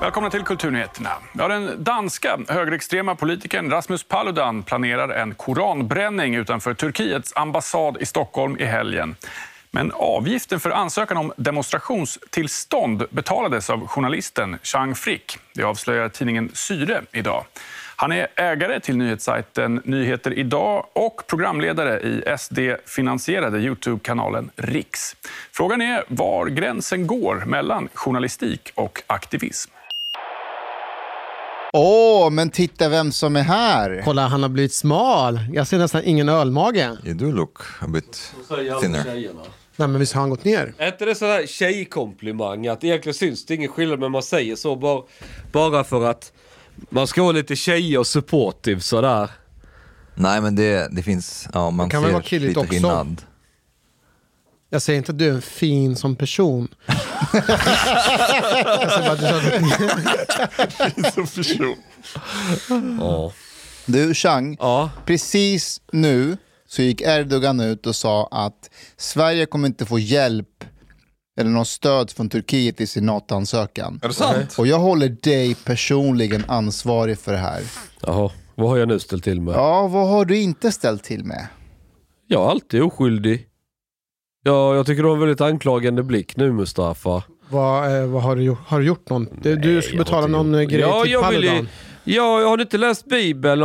Välkomna till Kulturnyheterna. Ja, den danska högerextrema politikern Rasmus Paludan planerar en koranbränning utanför Turkiets ambassad i Stockholm i helgen. Men avgiften för ansökan om demonstrationstillstånd betalades av journalisten Chang Frick. Det avslöjar tidningen Syre idag. Han är ägare till nyhetssajten Nyheter idag och programledare i SD-finansierade YouTube-kanalen Riks. Frågan är var gränsen går mellan journalistik och aktivism. Men titta vem som är här. Kolla, han har blivit smal. Jag ser nästan ingen ölmage. You do look a bit thinner. Nej, men visst har han gått ner. Är inte det sån här tjejkomplimang att egentligen syns det ingen skillnad, men man säger så bara för att man ska vara lite tjej och supportive sådär. Nej, men det finns, ja, man kan ser väl vara killigt lite också. Skillnad. Jag säger inte att du är en fin som person. Du, Chang, precis nu så gick Erdogan ut och sa att Sverige kommer inte få hjälp eller något stöd från Turkiet i sin NATO-ansökan. Är det sant? Och jag håller dig personligen ansvarig för det här. Jaha, vad har jag nu ställt till med? Ja, vad har du inte ställt till med? Jag är alltid oskyldig. Ja, jag tycker du har en väldigt anklagande blick nu, Mustafa. Vad har du gjort? Har du gjort någon? Nej, du ska betala någon grej till Paludan. Ja, jag har inte läst Bibeln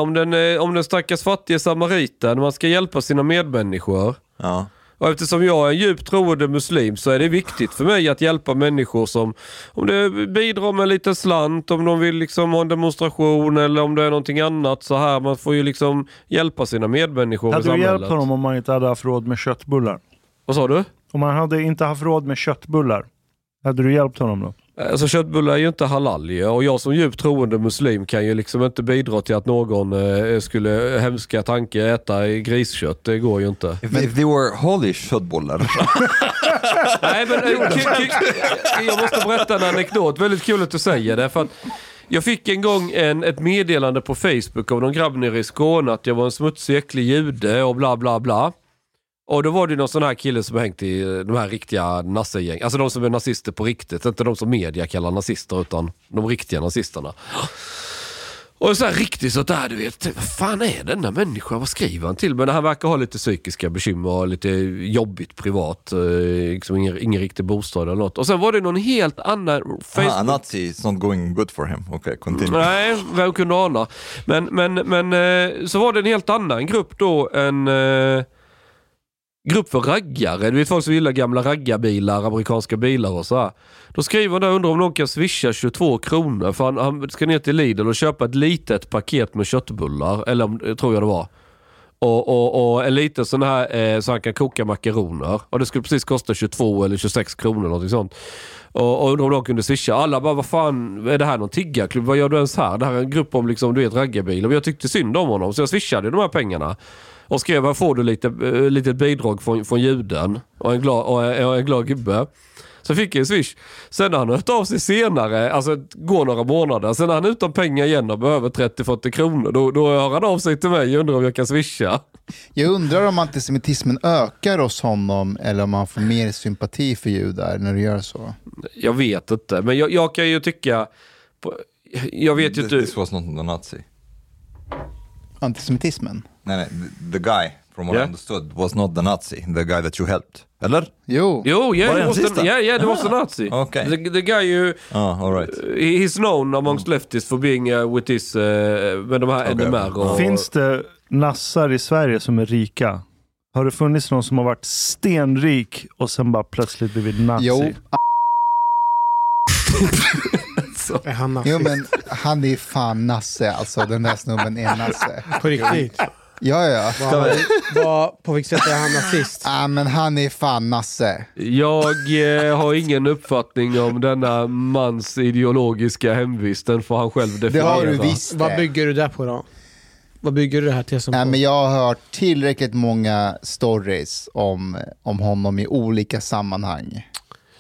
om den stackars fattiga samariten. Man ska hjälpa sina medmänniskor. Ja. Och eftersom jag är en djupt troende muslim så är det viktigt för mig att hjälpa människor som, om det bidrar med lite slant, om de vill liksom ha en demonstration eller om det är någonting annat så här. Man får ju liksom hjälpa sina medmänniskor i samhället. Hade du hjälpt honom om man inte hade haft råd med köttbullar? Vad sa du? Om man hade inte haft råd med köttbullar, hade du hjälpt honom då? Alltså köttbullar är ju inte halal, och jag som djupt troende muslim kan ju liksom inte bidra till att någon skulle hemska tanke äta griskött. Det går ju inte. If they were holy köttbullar. Nej, men jag måste berätta en anekdot. Väldigt kul att du säger det, för att jag fick en gång ett meddelande på Facebook av någon grabb nere i Skåne att jag var en smutsig, äcklig jude och bla bla bla. Och då var det ju någon sån här kille som hängt i de här riktiga nazi-gäng. Alltså de som är nazister på riktigt. Inte de som media kallar nazister utan de riktiga nazisterna. Och så här riktigt så där, du vet. Vad fan är den där människan? Vad skriver han till? Men han verkar ha lite psykiska bekymmer och lite jobbigt privat. Liksom ingen riktig bostad eller något. Och sen var det någon helt annan... Ah, Nazi is not going good for him. Okej, continue. Nej, vem kunde ana? Men så var det en helt annan grupp då än... Grupp för raggare, du vet, folk som gillar gamla raggarbilar, amerikanska bilar och så här. Då skriver han där, undrar om någon kan swisha 22 kronor för han ska ner till Lidl och köpa ett litet paket med köttbullar, eller tror jag det var. Och en liten sån här så han kan koka makaroner. Och det skulle precis kosta 22 eller 26 kronor eller något sånt. Och undrar om de kunde swisha. Alla bara, vad fan, är det här någon tiggarklubb? Vad gör du ens här? Det här är en grupp om liksom, du vet, raggarbil. Och jag tyckte synd om honom så jag swishade de här pengarna. Och skrev, får du lite bidrag från juden och en glad gubbe. Så fick jag en swish. Sen har han hört av sig senare, alltså går några månader. Sen har han utan pengar igen och behöver 30-40 kronor. Då hör han av sig till mig och undrar om jag kan swisha. Jag undrar om antisemitismen ökar hos honom eller om man får mer sympati för judar när du gör så. Jag vet inte, men jag kan ju tycka... Jag vet ju inte... This was not the Nazi. Antisemitismen? Nej, the guy from what I understood was not the Nazi, the guy that you helped. Eller? Jo, det var en Nazi. Okay. The guy you all right. He's known amongst leftists for being with his med de här NMR. Och... Finns det nassar i Sverige som är rika? Har det funnits någon som har varit stenrik och sen bara plötsligt blivit nazi? Jo. Jo, men han är fan nasse, alltså den där snubben är nasse. På riktigt? Ja. På vilket sätt är han nazist? Men han är fan nasse. Jag har ingen uppfattning om denna mans ideologiska hemvisten, för han själv definiera. Det har du visst. Vad bygger du där på då? Vad bygger du det här till som på? Men jag har hört tillräckligt många stories om honom i olika sammanhang.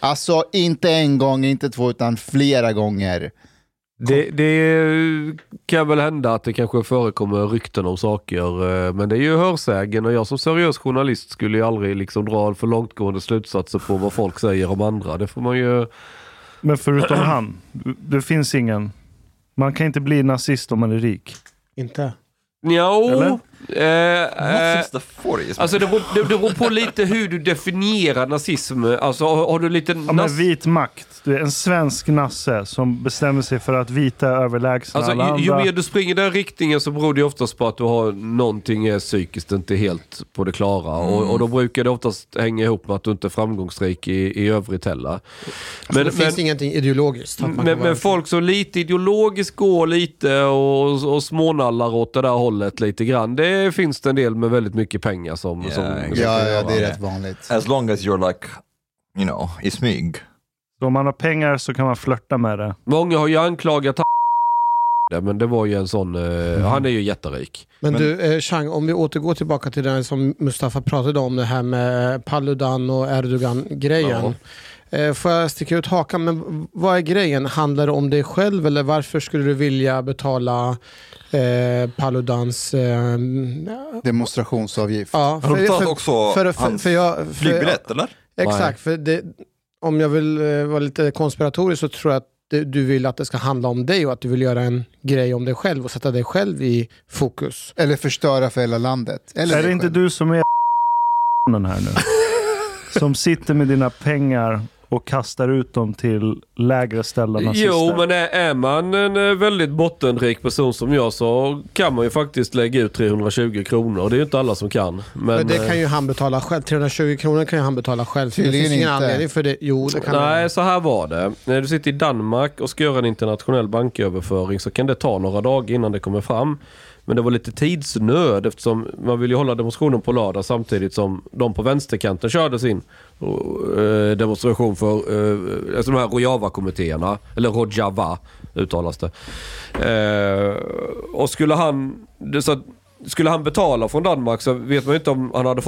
Alltså inte en gång, inte två, utan flera gånger. Det kan väl hända att det kanske förekommer rykten om saker, men det är ju hörsägen, och jag som seriös journalist skulle ju aldrig liksom dra för långtgående slutsatser på vad folk säger om andra. Det får man ju... Men förutom han, det finns ingen... Man kan inte bli nazist om man är rik. Inte? Ja. Alltså det beror på lite hur du definierar nazism. Alltså har du lite vit makt. Du är en svensk nasse som bestämmer sig för att vita är överlägsna alla andra. Ju mer du springer den riktningen så beror det oftast på att du har någonting psykiskt inte helt på det klara. Mm. Och då brukar det oftast hänga ihop med att du inte är framgångsrik i övrigt heller. Men det finns ingenting ideologiskt. Men folk som lite ideologiskt går lite och smånallar åt det där hållet lite grann. Det finns det en del med väldigt mycket pengar som det är rätt vanligt. As long as you're like, you know, i smyg. Om man har pengar så kan man flirta med det. Många har ju anklagat men det var ju en sån... Han är ju jätterik. Men du, Chang, om vi återgår tillbaka till det som Mustafa pratade om, det här med Paludan och Erdogan-grejen. Ja. Får jag sticka ut hakan, men vad är grejen? Handlar det om dig själv, eller varför skulle du vilja betala... Paludans demonstrationsavgift. Ja, för flygbiljetter eller? Exakt, för det, om jag vill vara lite konspiratorisk så tror jag att du vill att det ska handla om dig och att du vill göra en grej om dig själv och sätta dig själv i fokus. Eller förstöra för hela landet. Eller är det inte du som är den här nu? Som sitter med dina pengar och kastar ut dem till lägre ställda nazister. Jo, men är man en väldigt bottenrik person som jag så kan man ju faktiskt lägga ut 320 kronor. Och det är ju inte alla som kan. Men det kan ju han betala själv. 320 kronor kan ju han betala själv. Det finns ingen anledning för det. Jo, det kan så här var det. När du sitter i Danmark och ska göra en internationell banköverföring så kan det ta några dagar innan det kommer fram. Men det var lite tidsnöd eftersom man ville hålla demonstrationen på lördag samtidigt som de på vänsterkanten körde sin demonstration för de här Rojava-kommittéerna, eller Rojava uttalas det. Och skulle han betala från Danmark så vet man ju inte om han hade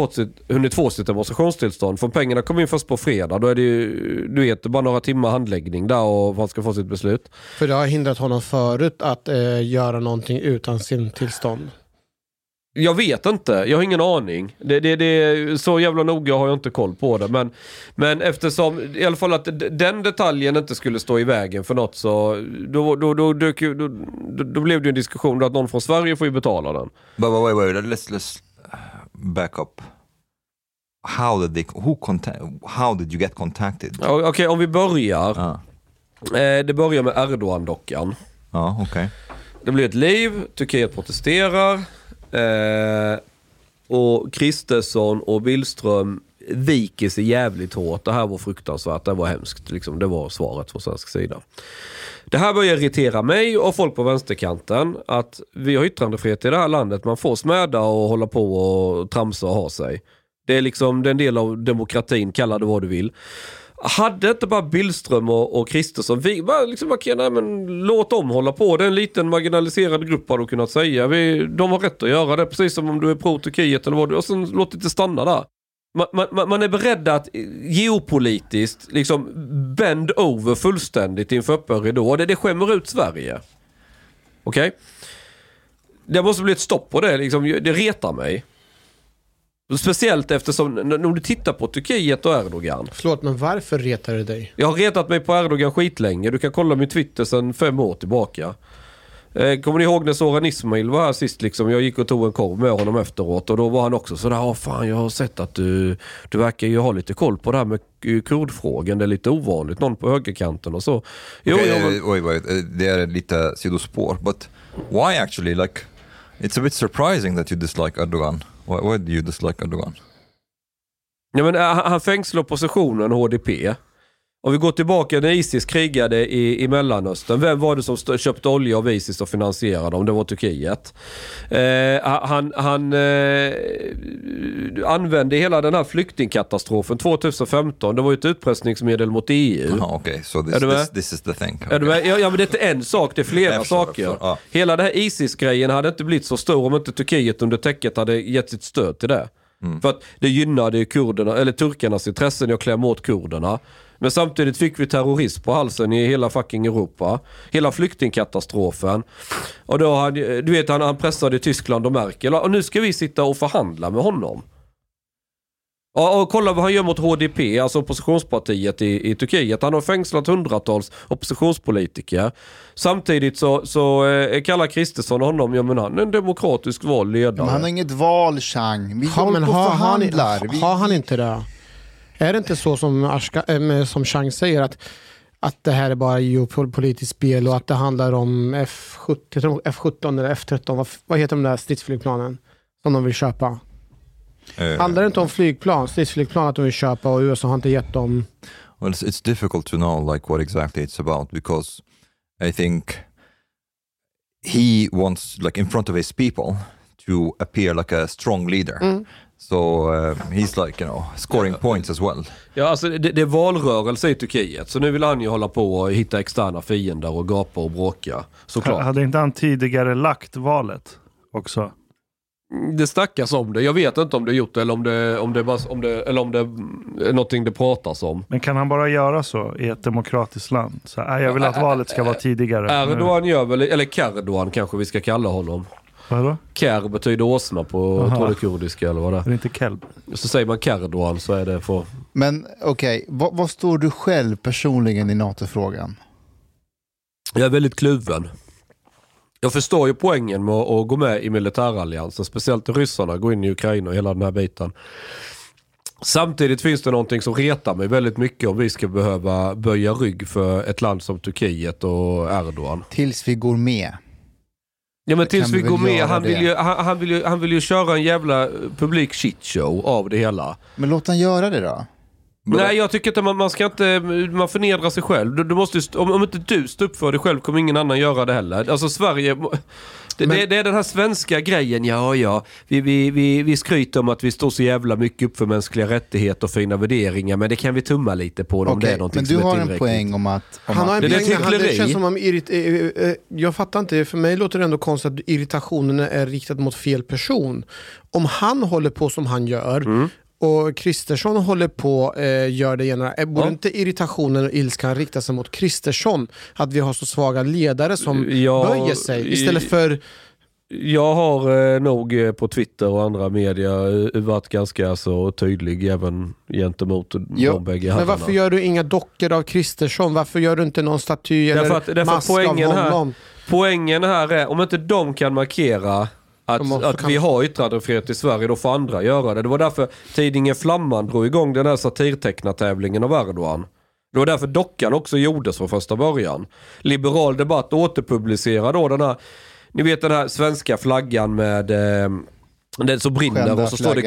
hunnit få sitt demonstrationstillstånd. För pengarna kom in först på fredag. Då är det ju, du vet, bara några timmar handläggning där och han ska få sitt beslut. För det har hindrat honom förut att göra någonting utan sin tillstånd. Jag vet inte. Jag har ingen aning. Det så jävla noga har jag inte koll på det. Men eftersom i alla fall att den detaljen inte skulle stå i vägen för något så då blev det en diskussion att någon från Sverige får ju betala den. But, let's back up. How did you get contacted? Okej, om vi börjar. Det börjar med Erdogan-dockan. Okej. Det blir ett liv. Turkiet protesterar. Och Kristersson och Billström viker sig jävligt hårt. Det här var fruktansvärt, det var hemskt liksom. Det var svaret från svensk sida. Det här börjar irritera mig och folk på vänsterkanten att vi har yttrandefrihet i det här landet. Man får smäda och hålla på och tramsa och ha sig. Det är liksom den del av demokratin, kalla det vad du vill. Hade inte bara Billström och Kristersson låt dem hålla på. Det är en liten marginaliserad grupp har du kunnat säga. De har rätt att göra det. Precis som om du är pro-Turkiet eller vad du... Och sen låt det inte stanna där. Man är beredd att geopolitiskt liksom bend over fullständigt inför öppen ridå. Det skämmer ut Sverige. Okej? Det måste bli ett stopp på det. Liksom, det retar mig. Speciellt eftersom, när du tittar på Turkiet och Erdogan. Förlåt, men varför retar det dig? Jag har retat mig på Erdogan skitlänge. Du kan kolla min Twitter sedan 5 år tillbaka. Kommer ni ihåg när Zoran Ismail var här sist? Liksom, jag gick och tog en korv med honom efteråt. Och då var han också sådär, jag har sett att du verkar ju ha lite koll på det här med kurdfrågan. Det är lite ovanligt, någon på högerkanten och så. Det är lite sidospår. But why actually? Like, it's a bit surprising that you dislike Erdogan. Why do you dislike Erdogan? Ja, men han fängslar oppositionen, HDP. Om vi går tillbaka när ISIS krigade i Mellanöstern. Vem var det som köpte olja av ISIS och finansierade dem? Det var Turkiet. Han använde hela den här flyktingkatastrofen 2015. Det var ju ett utpressningsmedel mot EU. Okej. So this is the thing. Okay. Ja, men det är inte en sak, det är flera saker. Hela den här ISIS-grejen hade inte blivit så stor om inte Turkiet under täcket hade gett sitt stöd till det. För att det gynnade kurderna, eller turkarnas intressen, jag klämmer åt kurderna. Men samtidigt fick vi terrorism på halsen i hela fucking Europa. Hela flyktingkatastrofen. Och då hade, du vet, han pressade Tyskland och Merkel. Och nu ska vi sitta och förhandla med honom. Och kolla vad han gör mot HDP, alltså oppositionspartiet i Turkiet. Han har fängslat hundratals oppositionspolitiker. Samtidigt så kallar Kristersson honom, ja men han är en demokratisk valledare. Men han har inget val, Chang. Vi håller på och förhandlar. Har han inte det? Är det inte så som Chang säger att det här är bara geopolitiskt spel och att det handlar om F-17 eller F-13, vad heter de där stridsflygplanen som de vill köpa? Handlar det inte om flygplan, stridsflygplan att de vill köpa och USA har inte gett dem? Well, it's difficult to know like what exactly it's about because I think he wants like in front of his people to appear like a strong leader. Mm. So he's like, you know, scoring points as well. Ja, alltså det är valrörelse i Turkiet. Så nu vill han ju hålla på och hitta externa fiender och gapa och bråka. Såklart. Hade inte han tidigare lagt valet också? Det snackas om det. Jag vet inte om det är gjort eller om det är någonting det pratas om. Men kan han bara göra så i ett demokratiskt land? Så jag vill att valet ska vara tidigare. Erdogan gör väl, eller Kerdogan kanske vi ska kalla honom. Vadå? Ker betyder åsna på kurdiska eller vad det är. Det är inte kelb. Så säger man Kerdogan så är det för... Men okej, vad står du själv personligen i NATO-frågan? Jag är väldigt kluven. Jag förstår ju poängen med att gå med i militäralliansen. Speciellt ryssarna går in i Ukraina och hela den här biten. Samtidigt finns det någonting som retar mig väldigt mycket om vi ska behöva böja rygg för ett land som Turkiet och Erdogan. Tills vi går med. Ja, men tills vi går med. Han vill ju köra en jävla publik shitshow av det hela. Men låt han göra det då. Nej, jag tycker att man ska inte, man förnedrar sig själv. Du måste, om inte du står upp för dig själv kommer ingen annan göra det heller. Alltså Sverige, det är den här svenska grejen, ja. Vi skryter om att vi står så jävla mycket upp för mänskliga rättigheter och fina värderingar, men det kan vi tumma lite på om det är någonting som är tillräckligt. Men du har en poäng om att... Han har en poäng, det känns som om jag fattar inte, för mig låter det ändå konstigt att irritationen är riktad mot fel person. Om han håller på som han gör... Mm. Och Kristersson håller på gör det gärna. Borde inte irritationen och ilskan rikta sig mot Kristersson? Att vi har så svaga ledare som böjer sig istället för... Jag har nog på Twitter och andra medier varit ganska så tydlig även gentemot de bägge herrarna. Men varför gör du inga dockor av Kristersson? Varför gör du inte någon staty eller mask av honom? Poängen här är, om inte de kan markera... Att vi har yttrandefrihet i Sverige, då får andra göra det. Det var därför tidningen Flamman drog igång den här satirtecknatävlingen av Erdogan. Det var därför dockan också gjordes från första början. Liberal debatt återpublicerade då den här, ni vet den här svenska flaggan med den som brinner och så står det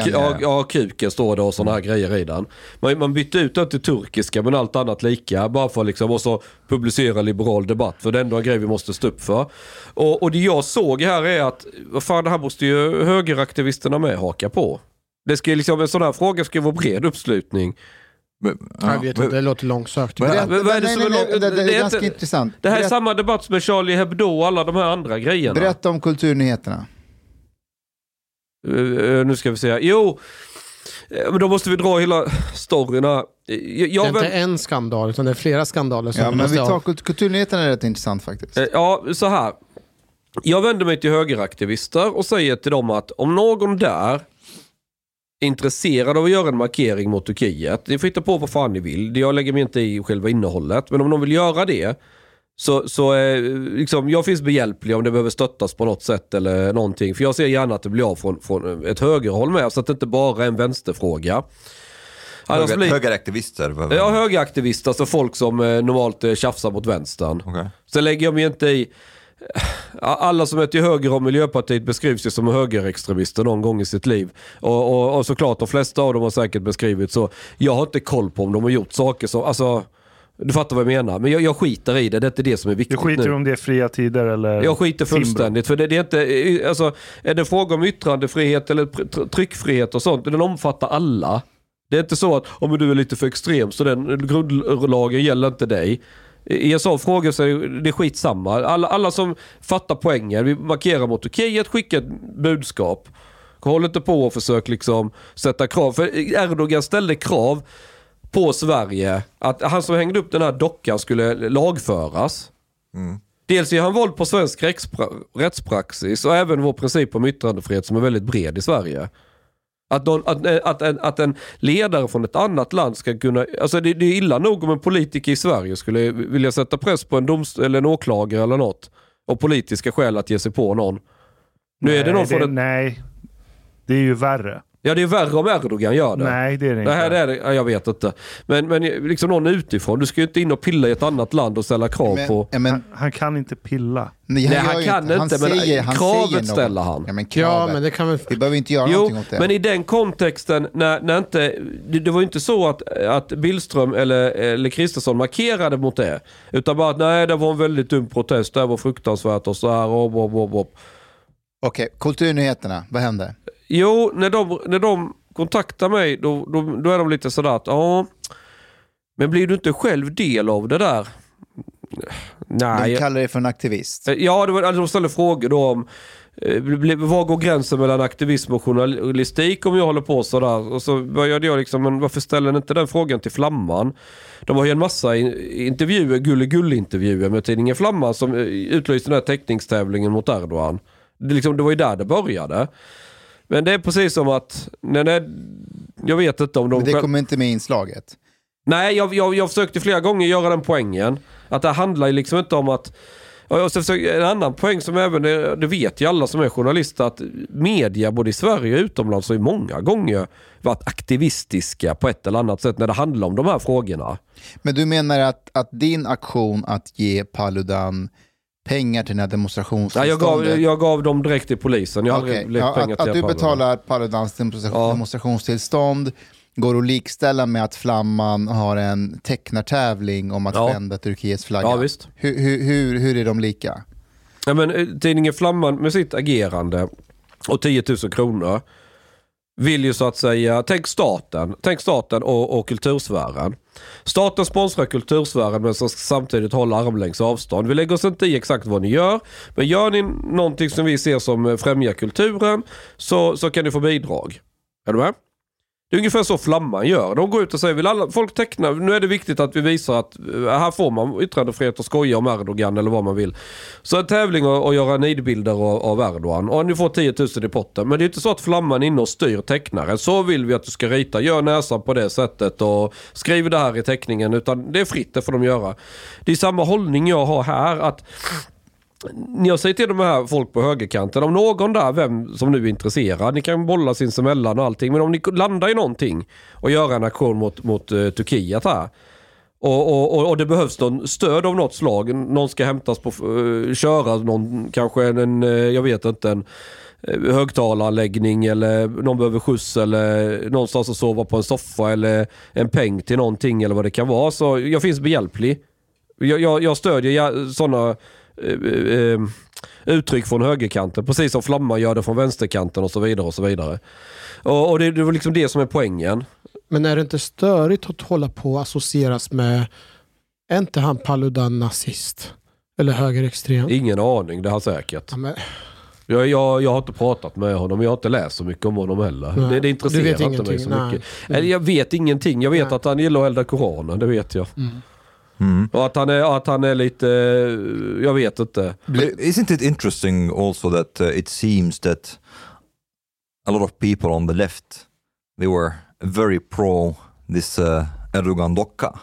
kuken står det och såna här grejer i den. Man bytte ut det till turkiska men allt annat lika. Bara för liksom och så publicera liberal debatt. För det är ändå en grej vi måste stå upp för. Och det jag såg här är att fan, det här måste ju högeraktivisterna med haka på. Det ska liksom en sån här fråga ska vara bred uppslutning. Jag vet inte, det låter långsökt. Det är ganska intressant. Det här är samma debatt som med Charlie Hebdo och alla de här andra grejerna. Berätta om kulturnyheterna. Nu ska vi säga. Jo, men då måste vi dra hela storyn här. Det är inte en skandal utan det är flera skandaler som men vi tar kulturnyheterna, är rätt intressant faktiskt. Ja, så här. Jag vänder mig till högeraktivister och säger till dem att om någon där är intresserad av att göra en markering mot Turkiet, ni får hitta på vad fan ni vill. Jag lägger mig inte i själva innehållet, men om de vill göra det så liksom, jag finns behjälplig om det behöver stöttas på något sätt eller någonting. För jag ser gärna att det blir av från ett högerhåll med. Så att det inte bara är en vänsterfråga. Högeraktivister? Ja, högeraktivister. Alltså folk som normalt tjafsar mot vänstern. Okay. Så lägger jag mig inte i... Alla som är till höger om Miljöpartiet beskrivs ju som högerextremister någon gång i sitt liv. Och såklart, de flesta av dem har säkert beskrivit så. Jag har inte koll på om de har gjort saker som... Alltså, du fattar vad jag menar, men jag skiter i det är inte det som är viktigt nu. Du skiter om det är fria tider eller... Jag skiter fullständigt, för det är inte... Alltså, är det fråga om yttrandefrihet eller tryckfrihet och sånt, den omfattar alla. Det är inte så att om du är lite för extrem så den grundlagen gäller inte dig. I en sån fråga så är det skitsamma. Alla som fattar poängen, vi markerar mot Turkiet, skicka ett budskap. Håll inte på och försök liksom sätta krav. För Erdogan ställde krav på Sverige att han som hängde upp den här dockan skulle lagföras. Mm. Dels är han våld på svensk rättspraxis och även vår princip om yttrandefrihet som är väldigt bred i Sverige. Att en ledare från ett annat land ska kunna... Alltså det är illa nog om en politiker i Sverige skulle vilja sätta press på en domstol eller en åklagare eller något. Och politiska skäl att ge sig på någon. Nu nej, är det någon från ett... Nej, det är ju värre. Ja, det är värre om Erdogan gör det. Nej, det är det inte. Jag vet inte. Men liksom någon utifrån. Du ska ju inte in och pilla i ett annat land och ställa krav på... Han kan inte pilla. Nej, han kan inte, men kravet ställer han. Ja, men det kan väl... Vi behöver inte göra någonting åt det. Men i den kontexten, när inte... Det var ju inte så att Billström eller Kristersson markerade mot det. Utan bara att nej, det var en väldigt dum protest. Det var fruktansvärt och så här. Okej, kulturnyheterna. Vad hände? Jo, när de kontaktar mig då är de lite sådär att men blir du inte själv del av det där? Nej. De kallar dig för en aktivist. Ja, de ställer frågor då om var går gränsen mellan aktivism och journalistik om jag håller på sådär. Och så började jag liksom, men varför ställer ni inte den frågan till Flamman? De har ju en massa intervjuer, gull-intervjuer med tidningen Flamman som utlyste den här teckningstävlingen mot Erdogan. Det var ju där det började. Men det är precis som att jag vet inte om de... Men det kommer inte med inslaget. Nej, jag försökte flera gånger göra den poängen. Att det handlar liksom inte om att... Och så en annan poäng som även... Det vet ju alla som är journalister att media både i Sverige och utomlands har ju många gånger varit aktivistiska på ett eller annat sätt när det handlar om de här frågorna. Men du menar att din aktion att ge Paludan... pengar till den här demonstrationsförståndet. Jag gav dem direkt till polisen. Jag okay. Att du betalar Paludans demonstrationstillstånd går att likställa med att Flamman har en tecknartävling om att vända Turkiets flagga. Ja, visst. Hur är de lika? Ja, men tidningen Flamman med sitt agerande och 10 000 kronor vill ju så att säga tänk staten och kultursfären. Staten sponsrar kultursfären men som samtidigt håller armlängds avstånd. Vi lägger oss inte i exakt vad ni gör, men gör ni någonting som vi ser som främjar kulturen så kan ni få bidrag. Är du med? Det är ungefär så Flamman gör. De går ut och säger vill alla folk teckna, nu är det viktigt att vi visar att här får man yttrandefrihet och skoja om Erdogan eller vad man vill. Så en tävling och göra nidbilder av Erdogan. Och nu får 10 000 i potten. Men det är inte så att Flamman in och styr tecknaren. Så vill vi att du ska rita. Gör näsan på det sättet och skriv det här i teckningen. Utan det är fritt, det får de göra. Det är samma hållning jag har här att... Jag säger till de här folk på högerkanten, om någon där, vem som nu är intresserad, ni kan bolla sinsemellan och allting, men om ni landar i någonting och gör en aktion mot Turkiet här och det behövs någon stöd av något slag, någon ska hämtas på köra någon, kanske en högtalaranläggning eller någon behöver skjuts eller någonstans att sova på en soffa eller en peng till någonting eller vad det kan vara, så jag finns behjälplig. Jag stödjer sådana uttryck från högerkanten precis som Flamman gör det från vänsterkanten och så vidare och så vidare. Och det var liksom det som är poängen. Men är det inte störigt att hålla på och associeras med, är inte han Paludan nazist eller högerextrem? Ingen aning, det har säkert. Ja, men... Jag har inte pratat med honom. Jag har inte läst så mycket om honom heller. Det intresserar inte mig så mycket. Eller jag vet ingenting. Jag vet att han gillar att elda Koranen, det vet jag. Mm. Och att han är lite, jag vet inte. Isn't it interesting also that it seems that a lot of people on the left, they were very pro this Erdogan docka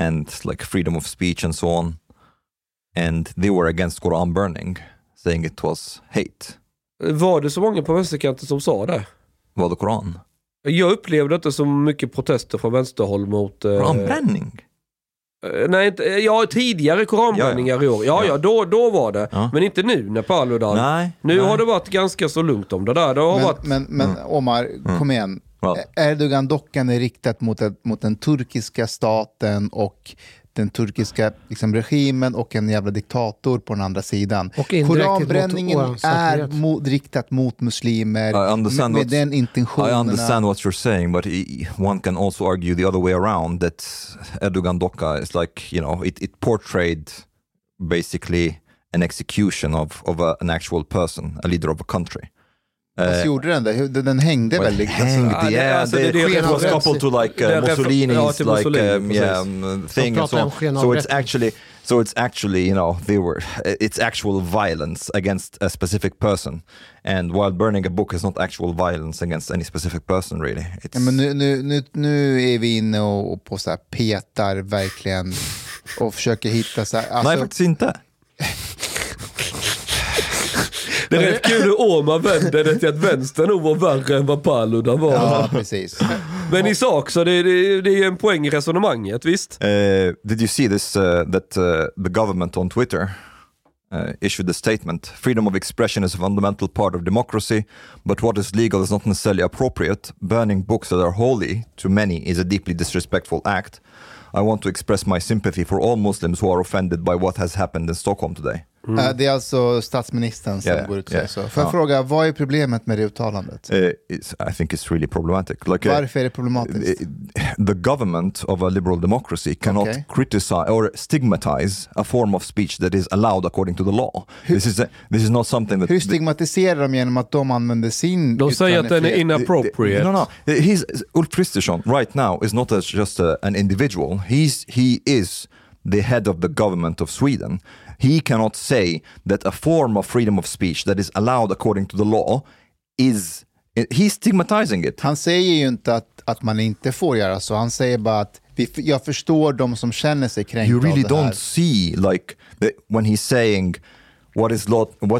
and like freedom of speech and so on, and they were against Quran burning, saying it was hate. Var det så många på vänsterkanten som sa det? Var det Koran? Jag upplevde inte så mycket protester från vänsterhåll mot Koranbränning. Nej, tidigare koranbränningar i år. Ja. Då var det. Ja. Men inte nu när Paludan. Nej. Har det varit ganska så lugnt om det där. Det har varit... Men Omar, kom igen. Ja. Erdogan-dockan är riktat mot den turkiska staten och den turkiska liksom, regimen och en jävla diktator på den andra sidan. Koranbränningen är riktat mot muslimer med den intentionen. I understand what you're saying, but one can also argue the other way around that Erdogan Doka is like, you know, it portrayed basically an execution of an actual person, a leader of a country. Vad gjorde den där? Den hängde well, väldigt. Hängde, alltså. Yeah. Alltså, det was coupled to like Mussolini's like thing and so on. So it's actually, you know, they were, it's actual violence against a specific person. And while burning a book is not actual violence against any specific person really. It's... Ja, men nu är vi inne och på så här petar verkligen och försöker hitta så här. Alltså... Nej, faktiskt inte. Det är rätt kul hur Åman vände det till att vänstern nog var värre än vad Paludan var. Ja, precis. Men i sak så det är ju en poäng i resonemanget, visst? Did you see this, that the government on Twitter issued a statement? Freedom of expression is a fundamental part of democracy, but what is legal is not necessarily appropriate. Burning books that are holy to many is a deeply disrespectful act. I want to express my sympathy for all Muslims who are offended by what has happened in Stockholm today. Mm. Det är alltså statsministern som går ut så. För att fråga, vad är problemet med det uttalandet? I think it's really problematic. Like, varför är det problematiskt? The government of a liberal democracy cannot criticize or stigmatize a form of speech that is allowed according to the law. This is not something that... Hur stigmatiserar de genom att de använder sin... De säger att den är inappropriate. No. Ulf Kristersson right now is not just an individual. He is the head of the government of Sweden. He cannot say that a form of freedom of speech that is allowed according to the law is... He's stigmatizing it. Han säger ju inte att man inte får göra så. Han säger bara att jag förstår de som känner sig kränkta av det här. You really don't see, like, when he's saying... What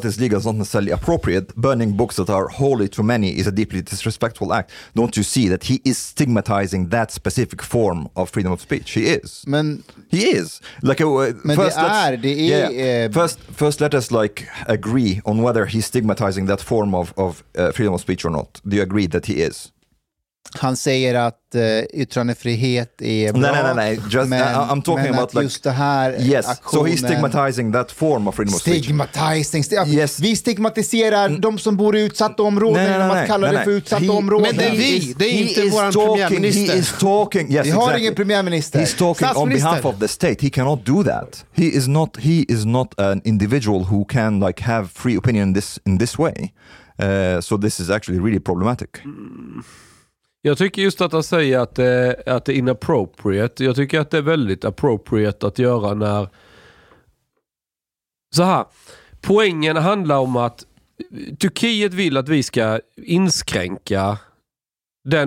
is legal is not necessarily appropriate. Burning books that are holy to many is a deeply disrespectful act. Don't you see that he is stigmatizing that specific form of freedom of speech? He is. Like, first, let us like agree on whether he's stigmatizing that form of freedom of speech or not. Do you agree that he is? Han säger att yttrandefrihet är bra. Nej. I'm talking about like, just det här aktionen. So he's stigmatizing that form of freedom of speech. Vi stigmatiserar de som bor i utsatta områden genom att kalla det för utsatta områden. Men det är inte vår premiärminister. Vi har ingen premiärminister. He's talking on behalf of the state. He cannot do that. He is not an individual who can like have free opinion in this way. So this is actually really problematic. Mm. Jag tycker just att han säger att det är inappropriate. Jag tycker att det är väldigt appropriate att göra när... Så här. Poängen handlar om att Turkiet vill att vi ska inskränka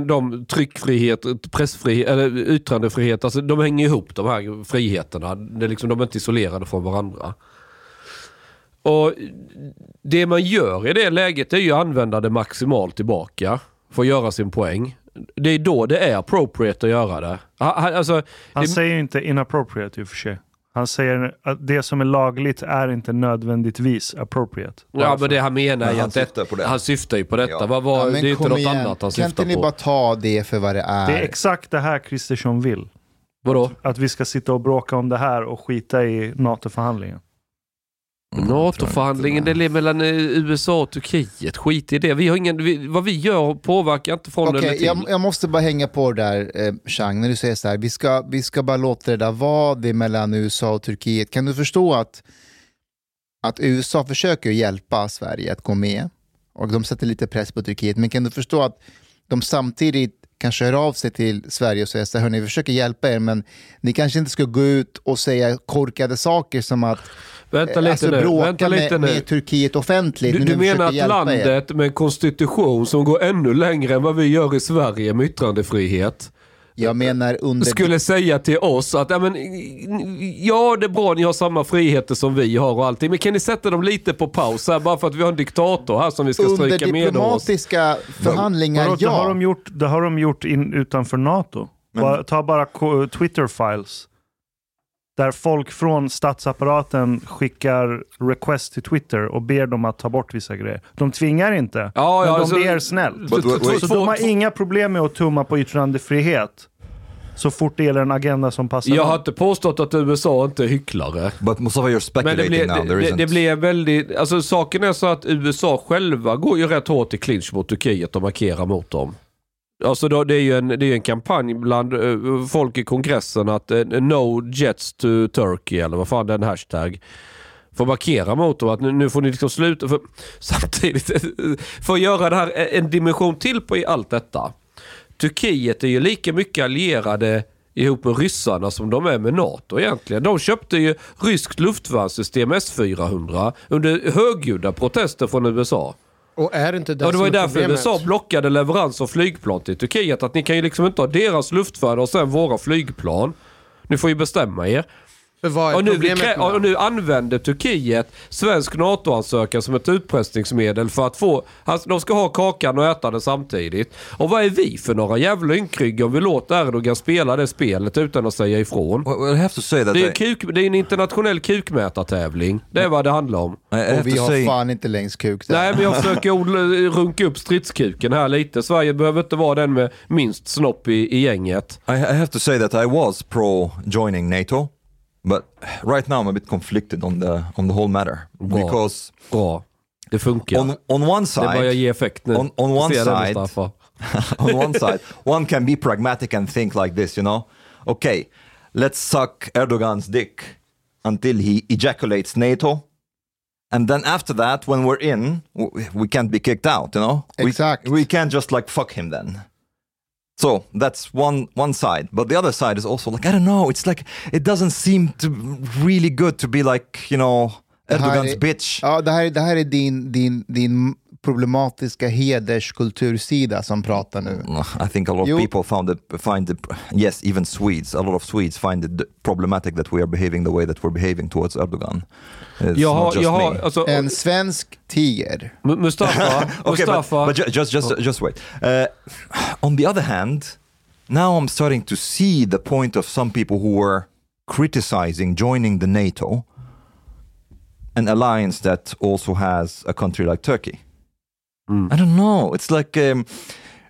de tryckfrihet, pressfrihet eller yttrandefrihet. Alltså de hänger ihop, de här friheterna. Det är liksom, de är inte isolerade från varandra. Och det man gör i det läget är ju att använda det maximalt tillbaka. Får göra sin poäng. Det är då det är appropriate att göra det. Han säger inte inappropriate i och för sig. Han säger att det som är lagligt är inte nödvändigtvis appropriate. Ja, men det han menar är att han syftar ju på detta. Ja. Det är inte något annat han syftar på. Kan inte ni bara ta det för vad det är? Det är exakt det här Kristersson vill. Vadå? Att vi ska sitta och bråka om det här och skita i NATO-förhandlingen. NATO-förhandlingen, det är mellan USA och Turkiet. Skit i det. Vad vi gör påverkar inte från eller till. Jag måste bara hänga på där, Chang, när du säger så här. Vi ska bara låta det där vara. Det är mellan USA och Turkiet. Kan du förstå att USA försöker hjälpa Sverige att gå med? Och de sätter lite press på Turkiet. Men kan du förstå att de samtidigt kanske hör av sig till Sverige och säger så här: hörni, vi försöker hjälpa er, men ni kanske inte ska gå ut och säga korkade saker som att... Vänta lite, alltså, bråka med Turkiet offentligt. Du menar att landet med en konstitution som går ännu längre än vad vi gör i Sverige med yttrandefrihet, jag menar skulle säga till oss att det är bra, ni har samma friheter som vi har och allting, men kan ni sätta dem lite på paus här, bara för att vi har en diktator här som vi ska stryka med oss. Under diplomatiska förhandlingar, ja. Det har de gjort utanför NATO. Ta bara Twitter-files. Där folk från statsapparaten skickar request till Twitter och ber dem att ta bort vissa grejer. De tvingar inte, men de ber snällt. Så de har inga problem med att tumma på yttrandefrihet så fort det gäller en agenda som passar. Jag har inte påstått att USA inte är hycklare. But Mustafa, you're speculating now. Det blir väldigt... Alltså, saken är så att USA själva går ju rätt hårt i clinch mot Turkiet och markerar mot dem. Alltså då, det är ju en kampanj bland folk i kongressen att no jets to Turkey, eller vad fan den hashtag. får markera mot dem att nu får ni liksom sluta. För, samtidigt, för att göra det här en dimension till på i allt detta. Turkiet är ju lika mycket allierade ihop med ryssarna som de är med NATO egentligen. De köpte ju ryskt luftvärnssystem S-400 under högljudda protester från USA. Och är inte det, och det var ju därför problemet. USA blockade leverans av flygplan till Turkiet. Att ni kan ju liksom inte ha deras luftvärn och sen våra flygplan. Ni får ju bestämma er. Och nu använder Turkiet svensk NATO-ansökan som ett utpressningsmedel för att få... Alltså, de ska ha kakan och äta den samtidigt. Och vad är vi för några jävla ynkrygg om vi låter Erdogan spela det spelet utan att säga ifrån? Det är en internationell kukmätartävling. Det är vad det handlar om. Och vi har fan inte längst kuk där. Nej, men jag försöker runka upp stridskuken här lite. Sverige behöver inte vara den med minst snopp i gänget. I have to say that I was pro-joining NATO. But right now I'm a bit conflicted on the whole matter because det funkar. On one side, det börjar ge effekt nu. On one side, one can be pragmatic and think like this, you know. Okay, let's suck Erdogan's dick until he ejaculates NATO. And then after that, when we're in, we can't be kicked out, you know. Exactly. We can't just like fuck him then. So that's one side, but the other side is also like, I don't know, it's like it doesn't seem to really good to be like, you know, Erdogan's bitch. Ja, det här är din problematiska hederskultursida som pratar nu. I think a lot of people even Swedes, a lot of Swedes find it problematic that we are behaving the way that we're behaving towards Erdogan. Alltså, en svensk tiger. Mustafa. Mustafa. But just wait. On the other hand, now I'm starting to see the point of some people who were criticizing joining the NATO, an alliance that also has a country like Turkey. I don't know. It's like,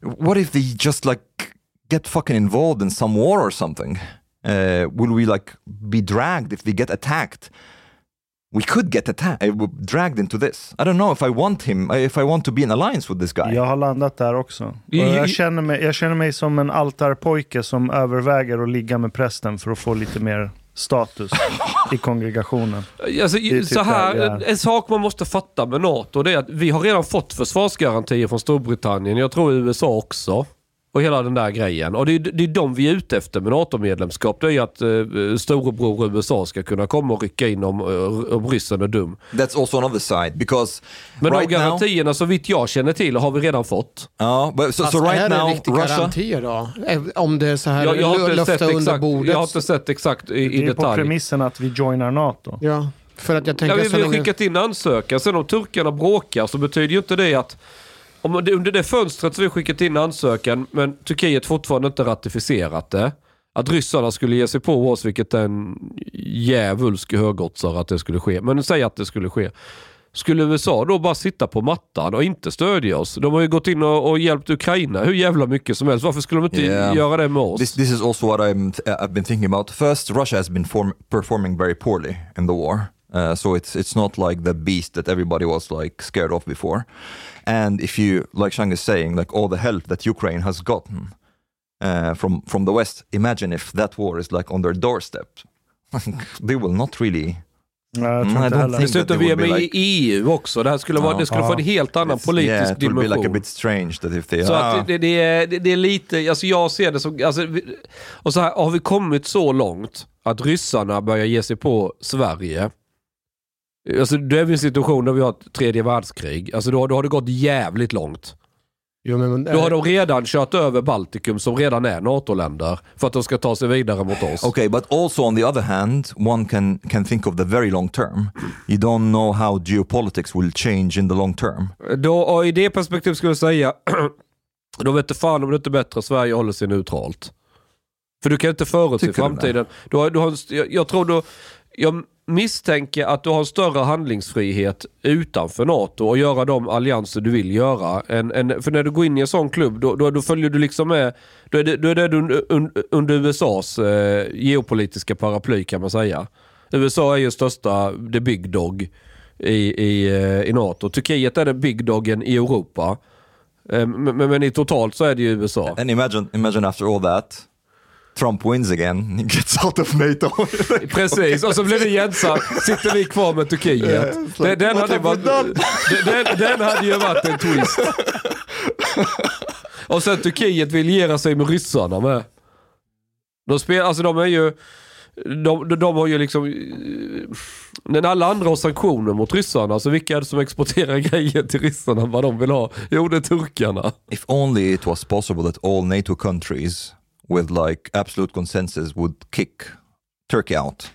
what if they just like get fucking involved in some war or something? Will we like be dragged if we get attacked? We could get dragged into this. I don't know if I want him, if I want to be in alliance with this guy. Jag har landat där också. Och jag känner mig som en altarpojke som överväger att ligga med prästen för att få lite mer status i kongregationen. Alltså, så här, en sak man måste fatta med NATO, det är att vi har redan fått försvarsgarantier från Storbritannien, jag tror USA också, och hela den där grejen. Och det är de vi är ute efter med NATO-medlemskap. Det är ju att storebror USA ska kunna komma och rycka in om ryssen är dum. That's also another side, because men right de garantierna now, så vitt jag känner till har vi redan fått. Ja, so right now, riktig garanti då? Om det är så här jag har inte sett exakt i detalj. Det är på premissen att vi joinar NATO. Ja, för att jag tänker vi har skickat in ansökan. Sen om turkarna bråkar så betyder ju inte det att under det fönstret så vi skickat in ansökan men Turkiet fortfarande inte ratificerat det. Att ryssarna skulle ge sig på oss, vilket är en djävulsk högoddsare att det skulle ske. Men säg att det skulle ske. Skulle USA då bara sitta på mattan och inte stödja oss? De har ju gått in och hjälpt Ukraina hur jävla mycket som helst. Varför skulle de inte göra det med oss? This is also what I've been thinking about. First, Russia has been performing very poorly in the war. So it's not like the beast that everybody was like scared of before, and if you like Chang is saying, like all the help that Ukraine has gotten from the West, imagine if that war is like on their doorstep, they will not really. Dessutom vi är med i EU också. Det skulle få en helt annan politisk dimension. Like a bit strange that if they, så att det är lite, alltså jag ser det som, alltså, och så här, har vi kommit så långt att ryssarna börjar ge sig på Sverige. Alltså, då är vi i en situation där vi har ett tredje världskrig. Alltså, då har det gått jävligt långt. Jo, men, då har de redan kört över Baltikum som redan är NATO-länder för att de ska ta sig vidare mot oss. Okay, but also on the other hand, one can think of the very long term. You don't know how geopolitics will change in the long term. Då, i det perspektivet skulle jag säga då vet du fan om det inte är bättre att Sverige håller sig neutralt. För du kan inte förutse framtiden. Jag misstänker att du har större handlingsfrihet utanför NATO och göra de allianser du vill göra. För när du går in i en sån klubb, då följer du liksom med. Då är det under USAs geopolitiska paraply kan man säga. USA är ju största, the big dog i NATO. Turkiet är den big doggen i Europa. Men i totalt så är det ju USA. And imagine after all that, Trump wins again, he gets out of NATO. Precis, och så blev vi jänsam. Sitter vi kvar med Turkiet. Den hade ju varit en twist. Och sen Turkiet vill gera sig med ryssarna med. De har ju liksom när alla andra har sanktioner mot ryssarna, så vilka är det som exporterar grejer till ryssarna vad de vill ha? Jo, det är turkarna. If only it was possible that all NATO countries with like absolute consensus would kick Turkey out.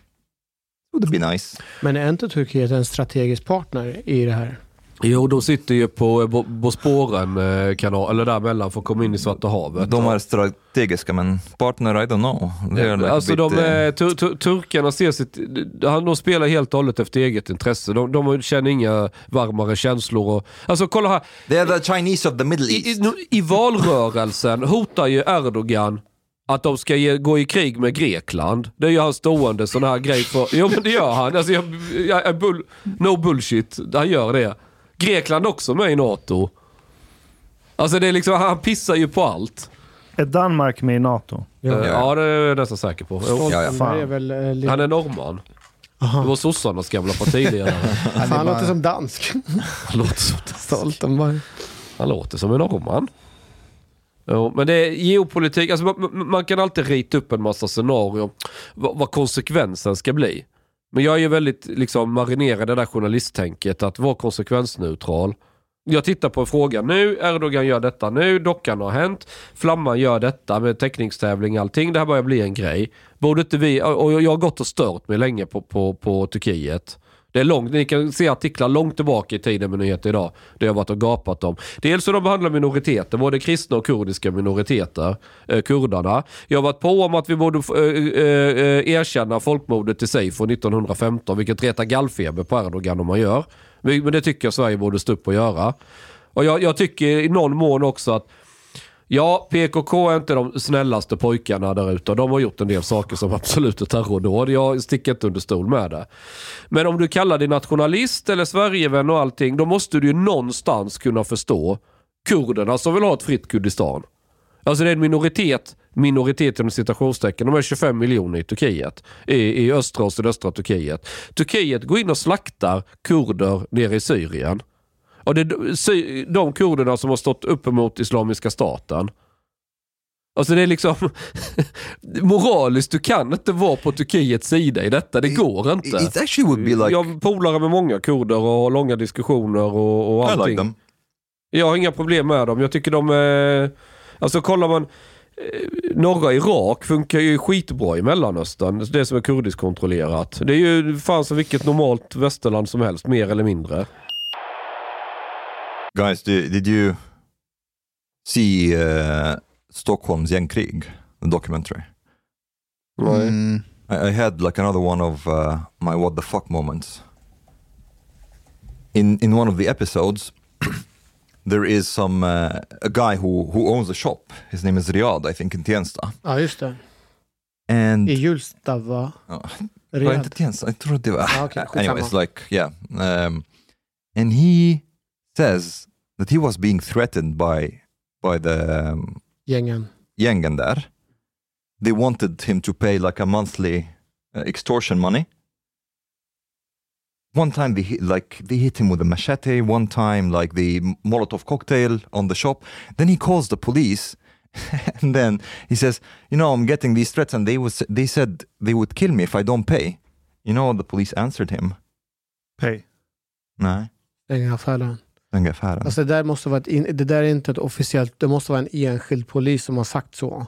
Would it be nice? Men är inte Turkiet en strategisk partner i det här? Jo, de sitter ju på Bosporen kanal, eller där mellan, för att komma in i Svarta havet. De är strategiska, men partner, I don't know. Like alltså turkarna ser sitt... De spelar helt och hållet efter eget intresse. De känner inga varmare känslor. Och, alltså, kolla här. They're the Chinese of the Middle East. I valrörelsen hotar ju Erdogan att de ska gå i krig med Grekland. Det är ju hans stående sån här grej för... Jo, men det gör han. Alltså, no bullshit. Han gör det. Grekland också med i NATO. Alltså det är liksom, han pissar ju på allt. Är Danmark med i NATO? Ja, det är jag nästan säker på. Fan. Är väl, han är norrman. Aha. Det var sossarnas gamla partiledare. Han låter som dansk. Han låter som dansk. Han låter som en norrman. Jo, men det är geopolitik. Alltså, man kan alltid rita upp en massa scenarier. Vad konsekvensen ska bli. Men jag är ju väldigt liksom marinerad i det där journalisttänket att vara konsekvensneutral. Jag tittar på frågan nu, Erdogan gör detta nu, dockan har hänt, Flamman gör detta med teckningstävling, allting, det här börjar bli en grej. Borde inte vi, och jag har gått och stört mig länge på Turkiet. Det är långt, ni kan se artiklar långt tillbaka i tiden med Nyheter idag, det har varit och gapat om. Dels så de behandlar minoriteter, både kristna och kurdiska minoriteter, kurdarna. Jag har varit på om att vi borde erkänna folkmordet i sig från 1915, vilket retar gallfeber på Erdogan om man gör. Men det tycker jag Sverige borde stå upp och göra. Och jag tycker i någon mån också att ja, PKK är inte de snällaste pojkarna där ute. De har gjort en del saker som absolut är terrordåd. Jag sticker inte under stol med det. Men om du kallar dig nationalist eller Sverigevän och allting, då måste du ju någonstans kunna förstå kurderna som vill ha ett fritt Kurdistan. Alltså det är en minoritet inom citationstecken. De är 25 miljoner i Turkiet, i östra och sydöstra Turkiet. Turkiet går in och slaktar kurder nere i Syrien. Och det är de kurderna som har stått upp emot Islamiska staten. Alltså det är liksom moraliskt, du kan inte vara på Turkiets sida i detta, det går inte. It actually would be like... Jag polar med många kurder och har långa diskussioner och allting. I like them. Jag har inga problem med dem, jag tycker de är... Alltså kollar man, norra Irak funkar ju skitbra i Mellanöstern, det som är kurdiskt kontrollerat. Det är ju fan som vilket normalt västerland som helst, mer eller mindre. Guys, did you see Stockholm's Gängkrig, the documentary? Right. I had like another one of my what the fuck moments. In one of the episodes, there is some a guy who owns a shop. His name is Riyadh, I think, in Tensta. Ja, just det. And I Hjulsta, va? Riyadh. Inte Tensta, jag tror det var. Anyways, like, yeah. And he says that he was being threatened by the gängen there. They wanted him to pay like a monthly extortion money. One time they hit him with a machete. One time like the Molotov cocktail on the shop. Then he calls the police, and then he says, "You know, I'm getting these threats, and they said they would kill me if I don't pay." You know, the police answered him, "Pay." No. Den affären. Alltså det där måste vara det där är inte ett officiellt, det måste vara en enskild polis som har sagt så.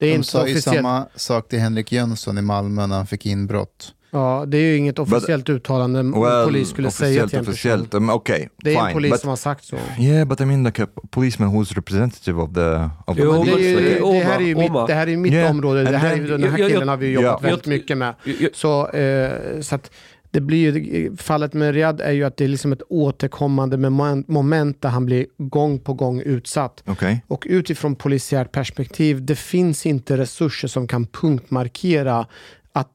Det är de inte officiellt. Samma sak till Henrik Jönsson i Malmö när han fick inbrott. Ja, det är ju inget officiellt uttalande en polis skulle säga till en person. Okay, det är fine, en polis som har sagt så. Yeah, but I mean like a policeman who's representative of the det här är ju mitt område. Det här är den här killen har vi jobbat väldigt mycket med. Så att det blir ju, fallet med Riyadh är ju att det är liksom ett återkommande moment där han blir gång på gång utsatt. Okay. Och utifrån polisiärt perspektiv, det finns inte resurser som kan punktmarkera att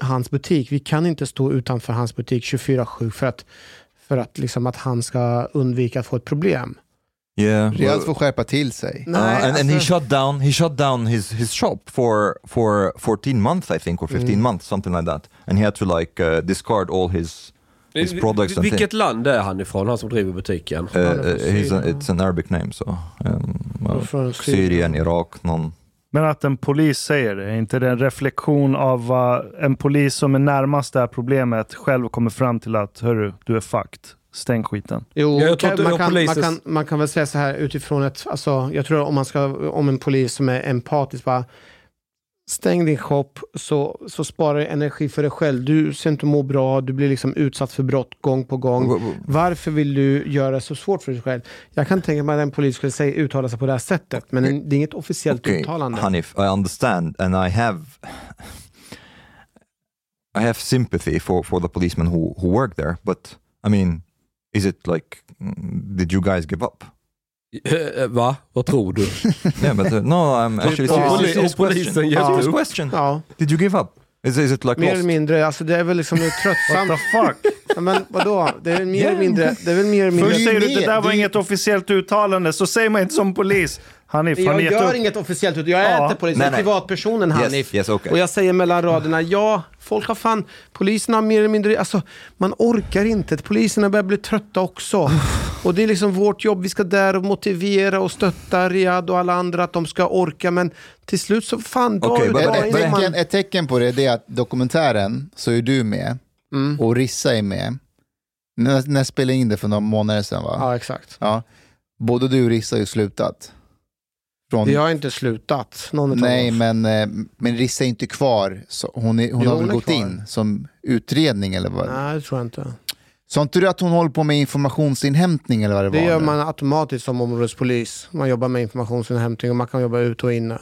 hans butik, vi kan inte stå utanför hans butik 24/7 för att liksom att han ska undvika att få ett problem. Yeah. Riyadh får skärpa till sig. And he shut down his shop for 14 months I think, or 15 months, something like that. And he had to discard all his products. Vilket land är han ifrån, han som driver butiken? It's an Arabic name, so Syrien, Irak, någon. Men att en polis säger det, är inte det en reflektion av en polis som är närmast det här problemet själv kommer fram till att hörru, du är fucked. Stäng skiten. Jo, man kan väl säga så här utifrån ett, alltså, jag tror om en polis som är empatisk bara stäng din shop, så sparar du energi för dig själv. Du ser inte må bra, du blir utsatt för brott gång på gång. Varför vill du göra det så svårt för dig själv? Jag kan tänka mig att en polis skulle säga uttala sig på det här sättet, men det är inget officiellt uttalande. Hanif, I understand and I have sympathy for the policemen who work there, but I mean, is it did you guys give up? Va? Vad tror du? Yeah, but no, I'm actually serious question. Serious question. Ja. Did you give up? Is it like mer lost? Eller mindre, alltså det är väl tröttsamt. What the fuck? Men vadå? Det är mer eller mindre, För säger du det där var inget officiellt uttalande, så säger man inte som polis. Hanif, jag gör inget officiellt uttalande. Jag är inte polis, jag är privatpersonen Hanif. Yes, okay. Och jag säger mellan raderna, folk har polisen har mer eller mindre, alltså man orkar inte, poliserna börjar bli trötta också. Och det är vårt jobb, vi ska där och motivera och stötta Riyadh och alla andra att de ska orka, men till slut så ett tecken på det är att dokumentären så är du med och Rissa är med. När spelade in det för några månader sedan, va? Ja, exakt. Ja. Både du och Rissa har ju slutat. Vi har inte slutat. Nej, men Rissa är inte kvar. Så hon har väl gått kvar in som utredning eller vad? Nej, det tror jag inte. Så inte du att hon håller på med informationsinhämtning eller vad det var? Det gör man automatiskt som områdespolis. Man jobbar med informationsinhämtning och man kan jobba ut och inne.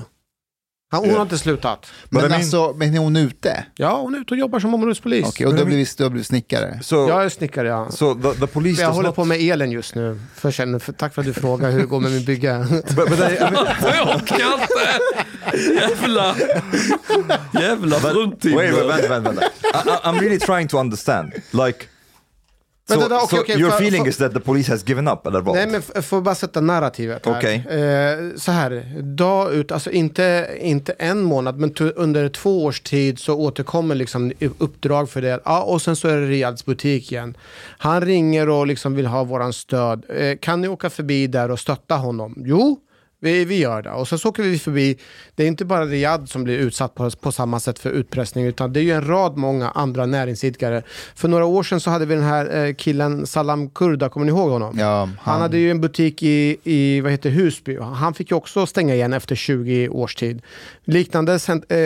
Hon har inte slutat. Men är hon ute? Ja, hon är ute och jobbar som områdespolis. Okej, och då blir vi snickare. Jag är snickare, ja. So the jag håller på med elen just nu. Tack för att du frågar hur det går med min bygga. Jävla fruntimmer. Vänta. I'm really trying to understand. Okay, your feeling is that the police has given up eller vad? Nej, men får bara sätta narrativet här. Okay. Så här, dag ut, alltså inte en månad, men under 2 års tid så återkommer uppdrag för det. Ja, och sen så är det Riyadhs butik igen. Han ringer och vill ha våran stöd. Kan ni åka förbi där och stötta honom? Jo, vi gör det. Och sen så åker vi förbi. Det är inte bara Riyadh som blir utsatt på samma sätt för utpressning, utan det är ju en rad många andra näringsidkare. För några år sedan så hade vi den här killen Salam Kurda, kommer ni ihåg honom? Ja, han hade ju en butik i Husby. Han fick ju också stänga igen efter 20 års tid. Liknande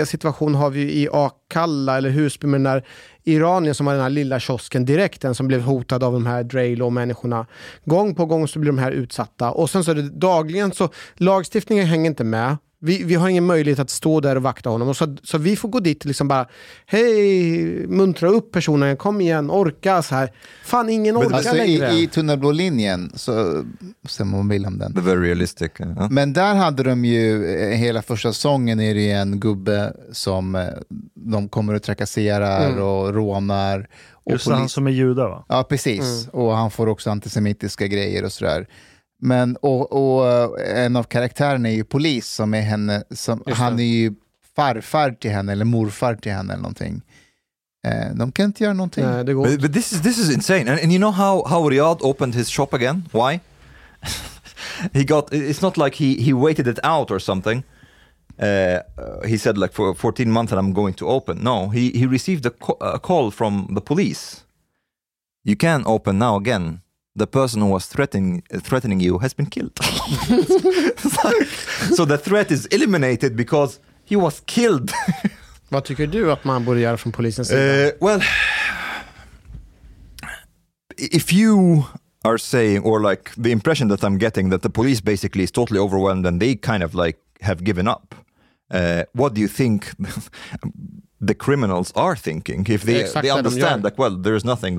situation har vi i Akalla eller Husby med den här Iranien som har den här lilla kiosken direkt, den som blev hotad av de här Drejlo-människorna. Gång på gång så blir de här utsatta. Och sen så är det dagligen, så lagstiftningen hänger inte med. Vi har ingen möjlighet att stå där och vakta honom. Och så vi får gå dit bara hej, muntra upp personen, kom igen, orka så här. Fan, ingen orkar längre. I Tunnelblå linjen så sen man vill om den. Det var realistic. Yeah. Men där hade de ju hela första säsongen är det en gubbe som de kommer att trakasserar och rånar. Och just han som är juda, va? Ja, precis. Och han får också antisemitiska grejer och sådär. Men och en av karaktärerna är ju polis som är henne som, han är ju farfar till henne eller morfar till henne eller någonting. De kan inte göra någonting. Nej, det går. But this is insane. And you know how Riyadh opened his shop again? Why? It's not like he waited it out or something. He said for 14 months and I'm going to open. No, he received a call from the police. You can open now again. The person who was threatening you has been killed. So the threat is eliminated because he was killed. Vad tycker du att man borde göra från polisens sida? Well, if you are saying, or the impression that I'm getting that the police basically is totally overwhelmed and they kind of have given up. What do you think the criminals are thinking if they understand well there is nothing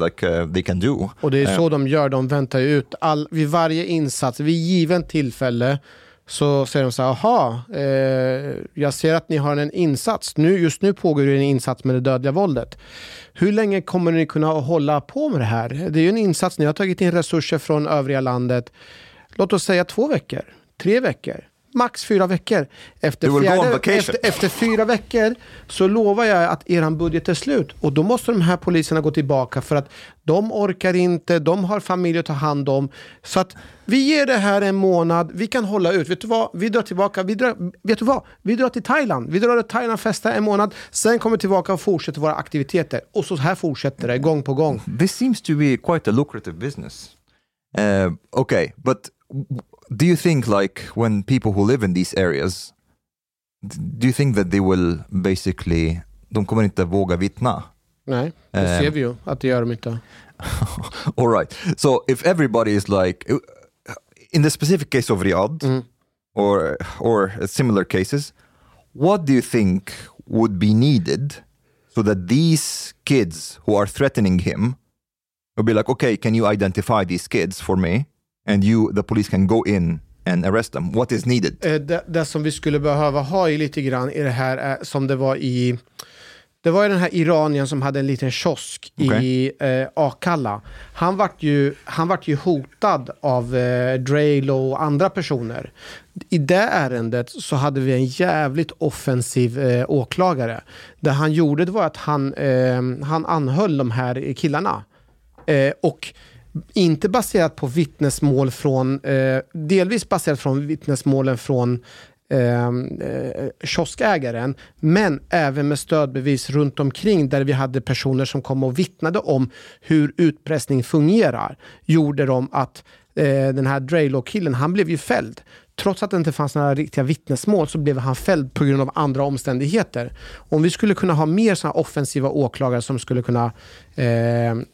they can do? Och det är så de gör, de väntar ut vid varje insats, vid given tillfälle så säger de så här, jag ser att ni har en insats nu, just nu pågår det en insats med det dödliga våldet. Hur länge kommer ni kunna hålla på med det här? Det är ju en insats, ni har tagit in resurser från övriga landet. låt oss säga 2 veckor, 3 veckor, max 4 veckor. Efter 4 veckor så lovar jag att eran budget är slut. Och då måste de här poliserna gå tillbaka för att de orkar inte, de har familj att ta hand om. Så att vi ger det här 1 månad, vi kan hålla ut. Vet du vad? Vi drar tillbaka, vi drar till Thailand. Vi drar till Thailand, festar 1 månad, sen kommer tillbaka och fortsätter våra aktiviteter. Och så här fortsätter det gång på gång. This seems to be quite a lucrative business. Okay, but do you think, like, when people who live in these areas, do you think that they will basically, de kommer inte våga vittna? Nej, det ser vi ju att det gör de inte. All right. So if everybody is like, in the specific case of Riyadh, or similar cases, what do you think would be needed so that these kids who are threatening him will be like, okay, can you identify these kids for me? And the police can go in and arrest them. What is needed? Det som vi skulle behöva ha i lite grann i det här som det var i den här iranien som hade en liten kiosk i Akalla. Han vart ju hotad av Drejlo och andra personer. I det ärendet så hade vi en jävligt offensiv åklagare. Det han gjorde var att han anhöll de här killarna. Och inte baserat på vittnesmål från delvis baserat från vittnesmålen från kioskägaren, men även med stödbevis runt omkring där vi hade personer som kom och vittnade om hur utpressning fungerar, gjorde de att den här Drejlo-killen, han blev ju fälld. Trots att det inte fanns några riktiga vittnesmål så blev han fälld på grund av andra omständigheter. Om vi skulle kunna ha mer såna offensiva åklagare som skulle kunna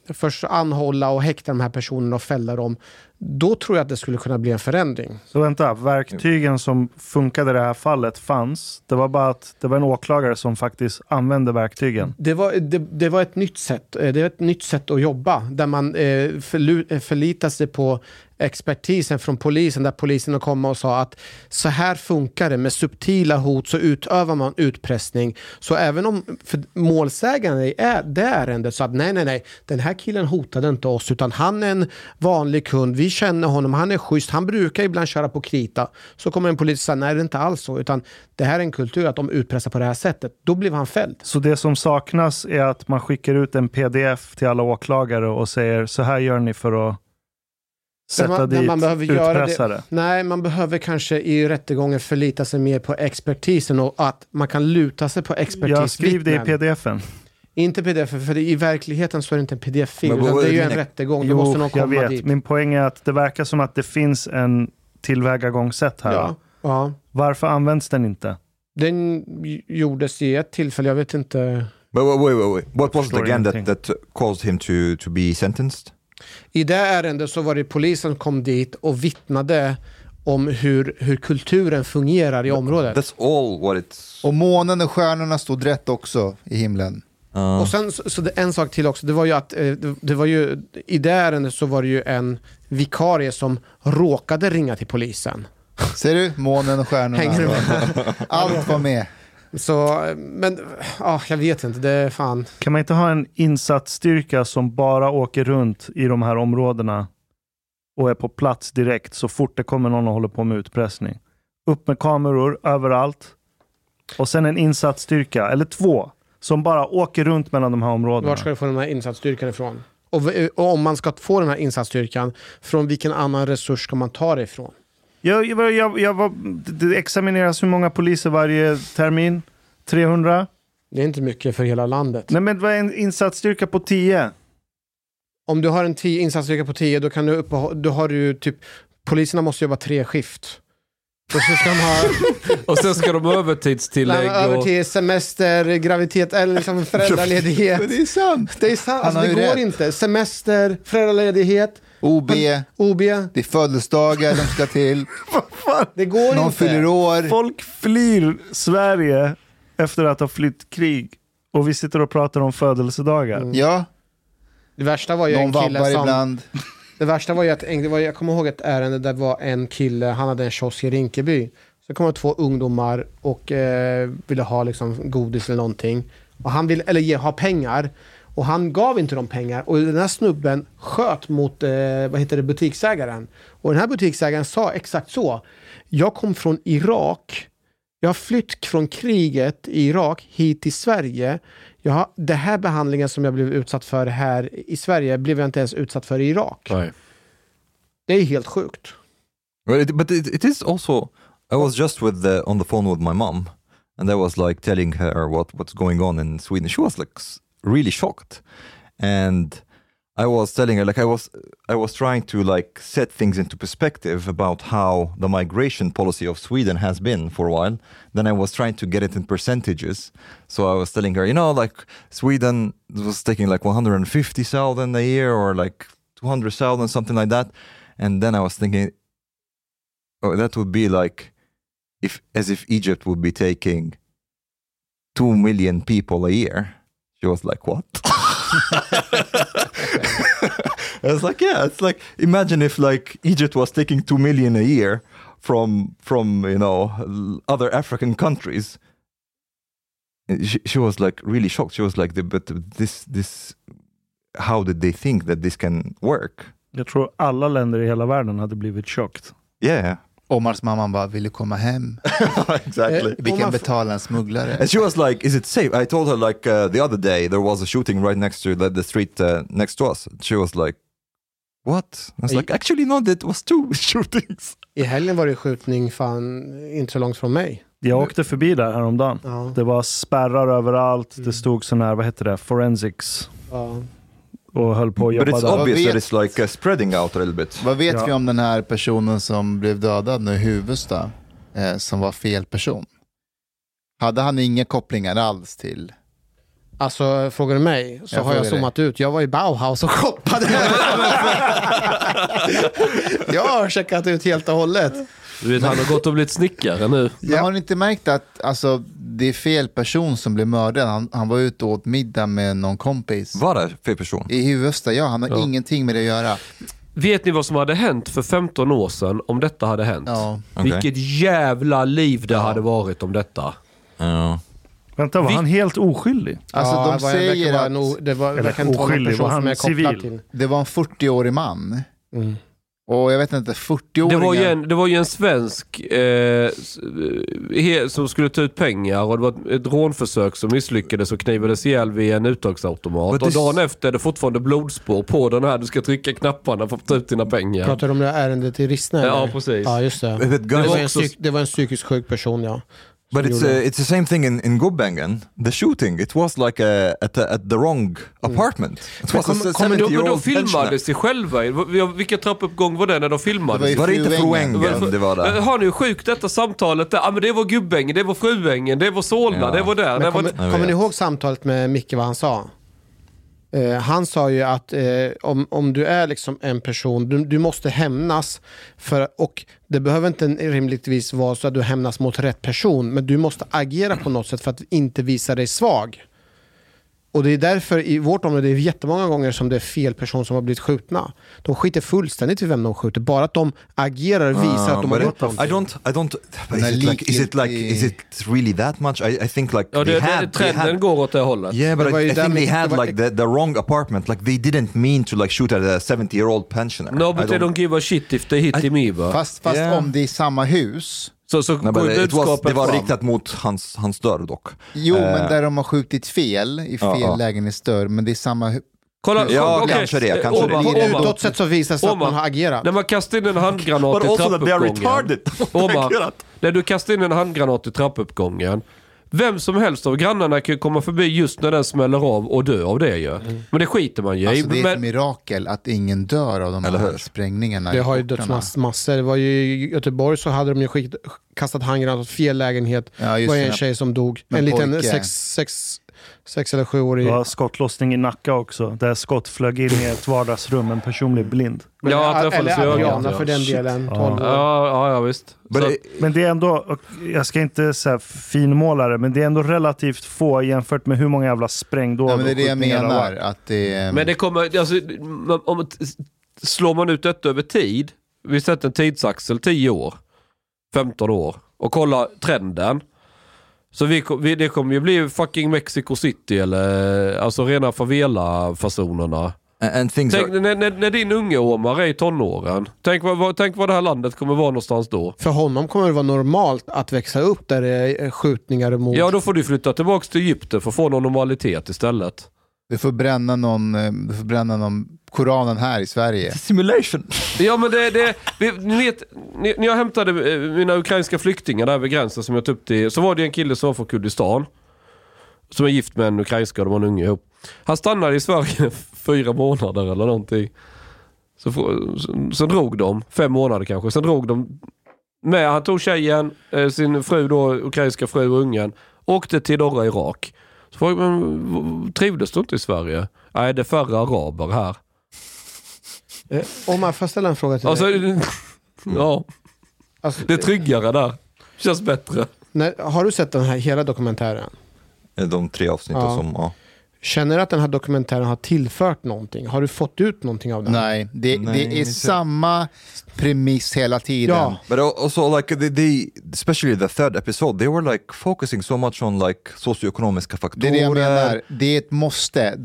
först anhålla och häkta de här personerna och fälla dem, då tror jag att det skulle kunna bli en förändring. Så vänta, verktygen som funkade i det här fallet fanns. Det var bara att det var en åklagare som faktiskt använde verktygen. Det var ett nytt sätt. Det är ett nytt sätt att jobba där man förlitar sig på expertisen från polisen, där polisen kom och sa att så här funkar det med subtila hot, så utövar man utpressning. Så även om målsägaren är det ärendet så att nej, den här killen hotade inte oss utan han är en vanlig kund, vi känner honom, han är schysst, han brukar ibland köra på krita, så kommer en polis och säger nej, det är inte alls så, utan det här är en kultur att de utpressar på det här sättet, då blev han fälld. Så det som saknas är att man skickar ut en pdf till alla åklagare och säger så här gör ni för att man behöver utpressare. Göra det. Nej, man behöver kanske i rättegången förlita sig mer på expertisen och att man kan luta sig på expertis. Jag skriver det i pdf-en. Inte pdf, för i verkligheten så är det inte en pdf-fil, utan det är ju en rättegång. Jo, måste någon komma dit. Min poäng är att det verkar som att det finns en tillvägagångssätt här. Ja. Varför används den inte? Den gjordes i ett tillfälle, jag vet inte. But wait. What was the gang that caused him to be sentenced? I det ärendet så var det polisen som kom dit och vittnade om hur kulturen fungerar i området. That's all what it's... Och månen och stjärnorna stod rätt också i himlen. Och sen så en sak till också, det var ju att det var ju i det ärendet så var det ju en vikarie som råkade ringa till polisen. Ser du? Månen och stjärnorna. Hänger du med? Allt var med. Så, men jag vet inte, det är fan. Kan man inte ha en insatsstyrka som bara åker runt i de här områdena och är på plats direkt så fort det kommer någon och håller på med utpressning? Upp med kameror överallt och sen en insatsstyrka, eller 2, som bara åker runt mellan de här områdena. Var ska du få den här insatsstyrkan ifrån? Och om man ska få den här insatsstyrkan, från vilken annan resurs ska man ta det ifrån? Det examineras hur många poliser varje termin? 300? Det är inte mycket för hela landet. Nej, men vad är en insatsstyrka på 10? Om du har en insatsstyrka på 10, då kan du typ poliserna måste jobba 3 skift. Och så ska de ha och sen ska de övertidstillägg och övertid, semester, graviditet eller liksom föräldraledighet. Men det är sant. Alltså, det går rätt. Inte. Semester, föräldraledighet. OB. Det är födelsedagar de ska till. Det går någon inte. Fyller år. Folk flyr Sverige efter att ha flytt krig. Och vi sitter och pratar om födelsedagar. Mm. Ja. Det värsta var ju någon en kille som... ibland. Det värsta var ju att... Jag kommer ihåg ett ärende där var en kille... Han hade en kiosk i Rinkeby. Så kom 2 ungdomar och ville ha liksom godis eller någonting. Och han ville... Eller ge, ha pengar... Och han gav inte dem pengar. Och den här snubben sköt mot butiksägaren. Och den här butiksägaren sa exakt så. Jag kom från Irak. Jag har flytt från kriget i Irak hit till Sverige. Det här behandlingen som jag blev utsatt för här i Sverige blev jag inte ens utsatt för i Irak. Nej. Det är helt sjukt. But it is also... I was just on the phone with my mom. And I was like telling her what's going on in Sweden. She was like... really shocked, and I was telling her, like, I was trying to, like, set things into perspective about how the migration policy of Sweden has been for a while. Then I was trying to get it in percentages, so I was telling her, you know, like, Sweden was taking like 150,000 a year or like 200,000, something like that. And then I was thinking, oh, that would be like as if Egypt would be taking 2 million people a year. She was like, what? I was like, yeah, it's like, imagine if like Egypt was taking 2 million a year from you know, other African countries. She was like really shocked. She was like, but this, how did they think that this can work? Jag tror alla länder i hela världen hade blivit chockad. Yeah. Omars mamman bara ville komma hem. Exactly. Vi kan betala en smugglare. And she was like, is it safe? I told her like the other day there was a shooting right next to the street next to us. She was like, what? I was like, actually no, it was 2 shootings. I helgen var det skjutning fan inte så långt från mig. Jag åkte förbi där häromdagen. Ja. Det var spärrar överallt. Det stod sån här, vad heter det? Forensics. Ja. Och höll på att jobba. But it's obvious that it's like spreading out a little bit. Vad vet vi om den här personen som blev dödad nu i Huvudsta som var fel person? Hade han inga kopplingar alls till? Alltså, frågar du mig så har jag zoomat ut. Jag var i Bauhaus och shoppade. Jag har checkat ut helt och hållet. Du vet, han har gått och blivit snickare nu. Jag har inte märkt att alltså, det är fel person som blev mördad. Han var ute och åt middag med någon kompis. Var det fel person? I Huvudsta, ja. Han har ingenting med det att göra. Vet ni vad som hade hänt för 15 år sedan om detta hade hänt? Ja. Okay. Vilket jävla liv det hade varit om detta. Ja. Vänta, var han helt oskyldig? Alltså, ja, de säger att... Det var en 40-årig man. Mm. Och jag vet inte, 40-åringar... Det var ju en svensk som skulle ta ut pengar, och det var ett rånförsök som misslyckades och knivades ihjäl vid en uttagsautomat. Och dagen efter är det fortfarande blodspår på den här. Du ska trycka knapparna för att ta ut dina pengar. Pratar du om det här ärendet i Rissne? Ja, precis. Ja, just det. Det var en psykiskt sjuk person, ja. But it's the same thing in Gubbängen. The shooting, it was like at the wrong apartment. It was men de filmade sig själva. Vilka trappuppgång var det när de filmade? Var det inte Fruängen det var där? Har ni sjukt detta samtalet där? Ja, men det var Gubbängen, det var Fruängen, det var Solna, det var där. Men kommer ni ihåg samtalet med Micke, vad han sa? Han sa ju att om du är liksom en person, du måste hämnas och det behöver inte rimligtvis vara så att du hämnas mot rätt person, men du måste agera på något sätt för att inte visa dig svag. Och det är därför i vårt område det är jättemånga gånger som det är fel person som har blivit skjutna. De skiter fullständigt i vem de skjuter, bara att de agerar och visar att de har gjort någonting. I don't is it really that much? I think like trenden går åt det hållet. Yeah, but I think they had like the wrong apartment, like they didn't mean to like shoot at a 70-year-old pensioner. No, but they don't give a shit if they hit him either. Fast om det är samma hus. Så det var riktat mot hans dörr dock. Jo, men där de har skjutit fel i fel lägen i dörr, men det är samma... Kolla, kanske det. Utåt sett så visar sig att man har agerat. När man kastar in en handgranat i trappuppgången... När du kastar in en handgranat i trappuppgången... Vem som helst av grannarna kan komma förbi just när den smäller av och dö av det ju. Men det skiter man ju. Alltså det är ett mirakel att ingen dör av de här sprängningarna. Det har ju dött massor. Det var ju i Göteborg så hade de ju kastat handgranat åt fel lägenhet. Ja, det var en tjej som dog. En liten 6 eller 7-årig. Det var skottlossning i Nacka också. Där skott flög in i ett vardagsrum. En person blev blind. Ja, eller Adriana för den delen. Ja, visst. Men det är ändå, jag ska inte säga finmålare, men det är ändå relativt få jämfört med hur många jävla sprängdåd. Ja, men det är det jag menar. Att det är... Men det kommer, alltså, slår man ut detta över tid, vi sätter en tidsaxel 10 år, 15 år, och kollar trenden. Så det kommer ju bli fucking Mexico City eller alltså rena favela-fasonerna. Tänk, are... när din unge Omar är i tonåren, tänk vad det här landet kommer vara någonstans då. För honom kommer det vara normalt att växa upp där det är skjutningar mot... Ja, då får du flytta tillbaka till Egypten för att få någon normalitet istället. Du får bränna någon Koranen här i Sverige. Simulation. Ja, men ni vet, när jag hämtade mina ukrainska flyktingar där vid gränsen som jag tog upp till, så var det en kille som var från Kurdistan som är gift med en ukrainska och de var en unge ihop. Han stannade i Sverige 4 månader eller någonting. Sen drog de 5 månader kanske. Sen drog de med, han tog tjejen, sin fru då, ukrainska fru och ungen, åkte till norra Irak. Så frågade man, trivdes du inte i Sverige? Nej, det är färre araber här. Om man får ställa en fråga till dig. Alltså, ja. Alltså, det är tryggare där. Känns bättre. Har du sett den här hela dokumentären? De 3 avsnitten ja. Som... Ja. Känner du att den här dokumentären har tillfört någonting? Har du fått ut någonting av den? Nej, det är samma premiss hela tiden. Ja. But also like the especially the third episode, they were like focusing so much on like socioekonomiska faktorer. Det är det jag menar. Det är ett måste.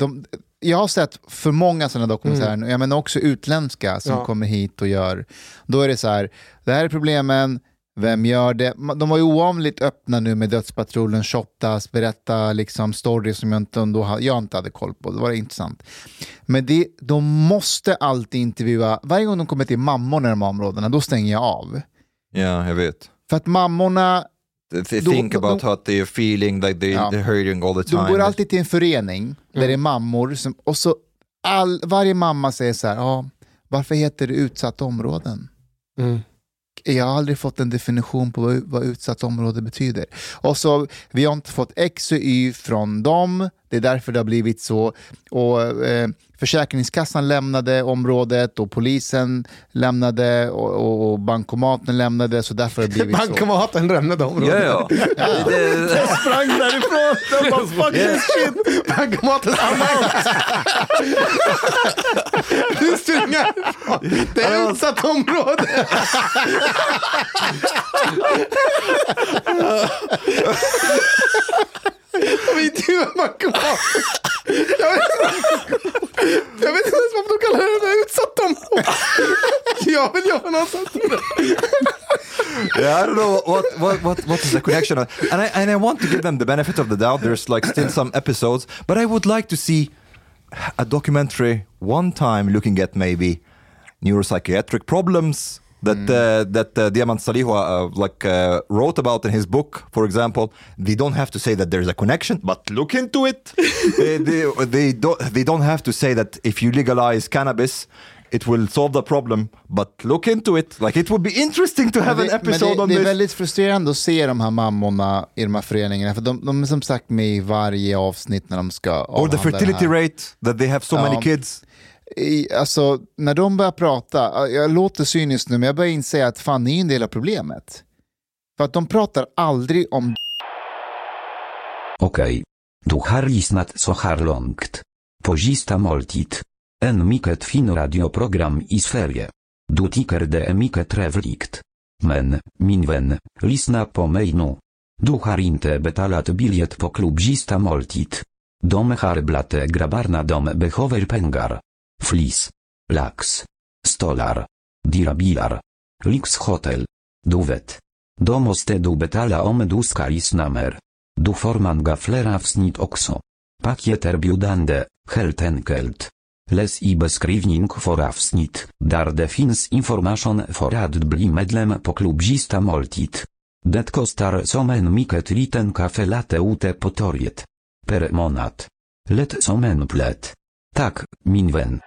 Jag har sett för många sådana dokumentärer, jag menar också utländska som kommer hit och gör. Då är det så här, det här är problemen. Vem gör det? De var ju oavligt öppna nu med Dödspatrullen, Shottas, berätta liksom stories som jag inte hade koll på. Det var intressant. Men de måste alltid intervjua. Varje gång de kommer till mammorna i de områdena, då stänger jag av. Ja, jag vet. För att mammorna... They think about how they're feeling, like they're hurting all the time. De går alltid till en förening där det är mammor. Och så varje mamma säger så här, varför heter det utsatta områden? Mm. Jag har aldrig fått en definition på vad utsatt område betyder. Och så, vi har inte fått X och Y från dem. Det är därför det har blivit så. Och Försäkringskassan lämnade området och polisen lämnade och bankomaten lämnade. Så därför har det blivit bankomaten så. Bankomaten lämnade området. Ja. Jag sprang därifrån. Jag bara, fuck this shit. Bankomaten Du styrningar. Det är utsatt område. Jag vet inte ens varför de kallar det där utsatt område. Jag vill göra något sånt. Yeah, I don't know what is the connection. And I want to give them the benefit of the doubt. There's like still some episodes, but I would like to see a documentary one time looking at maybe neuropsychiatric problems that Diamant Salihu wrote about in his book, for example. They don't have to say that there's a connection, but look into it. they don't have to say that if you legalize cannabis, it will solve the problem, but look into it. Like, it would be interesting to have an episode on this. Det är väldigt frustrerande att se de här mammorna i de här föreningarna, för de är som sagt med i varje avsnitt när de ska avhandla. Or the fertility rate, that they have so many kids. Alltså, när de börjar prata, jag låter cynisk nu, men jag börjar inse att fan, det är en del av problemet. För att de pratar aldrig om... Okej. Du har lyssnat så här långt. På Sista Måltid. En mycket fin radioprogram i Sverige. Du tycker det är mycket trevligt. Men, min vän, lyssna på mig nu. Du har inte betalat biljet på klubb Sista Måltid. De har blate grabbarna dom behöver pengar. Flis. Laks. Stolar. Dirabilar. Riks hotel. Du vet. Då måste du betala om du ska lyssna mer. Du får många fler avsnitt också. Paket erbjudande, helt enkelt. Läs i beskrivning för avsnitt, där det finns information för att bli medlem på klubb Sista Måltid. Det kostar som en mycket liten kaffelatte ute på torget. Per månad. Lätt som en plätt. Tak, min vän.